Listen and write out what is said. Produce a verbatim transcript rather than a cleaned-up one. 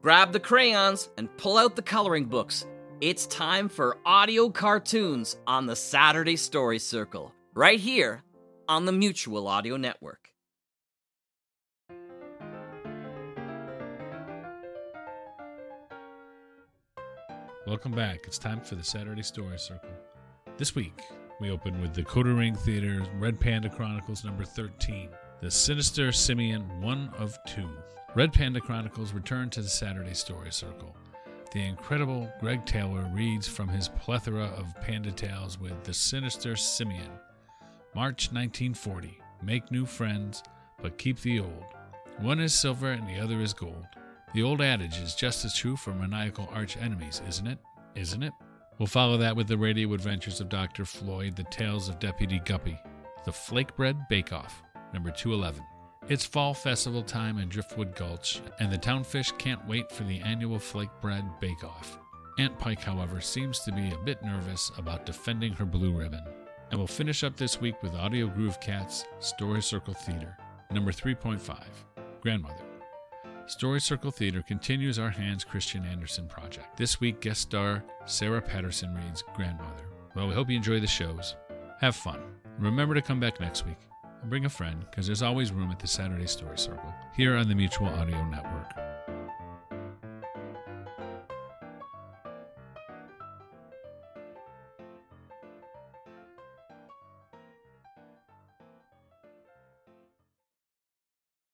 Grab the crayons and pull out the coloring books. It's time for audio cartoons on the Saturday Story Circle. Right here on the Mutual Audio Network. Welcome back. It's time for the Saturday Story Circle. This week, we open with the Coder Ring Theater's Red Panda Chronicles number thirteen, The Sinister Simian One of Two. Red Panda Chronicles returned to the Saturday Story Circle. The incredible Greg Taylor reads from his plethora of panda tales with The Sinister Simian. March nineteen forty. Make new friends, but keep the old. One is silver and the other is gold. The old adage is just as true for maniacal arch-enemies, isn't it? Isn't it? We'll follow that with the radio adventures of Doctor Floyd, The Tales of Deputy Guppy, The Flakebread Bake-Off, number two eleven. It's fall festival time in Driftwood Gulch, and the townfish can't wait for the annual Flakebread Bake-Off. Aunt Pike, however, seems to be a bit nervous about defending her blue ribbon. And we'll finish up this week with Audio Groove Cat's Story Circle Theater, number three point five, Grandmother. Story Circle Theater continues our Hans Christian Andersen project. This week, guest star Sarah Patterson reads Grandmother. Well, we hope you enjoy the shows. Have fun. Remember to come back next week and bring a friend, because there's always room at the Saturday Story Circle here on the Mutual Audio Network.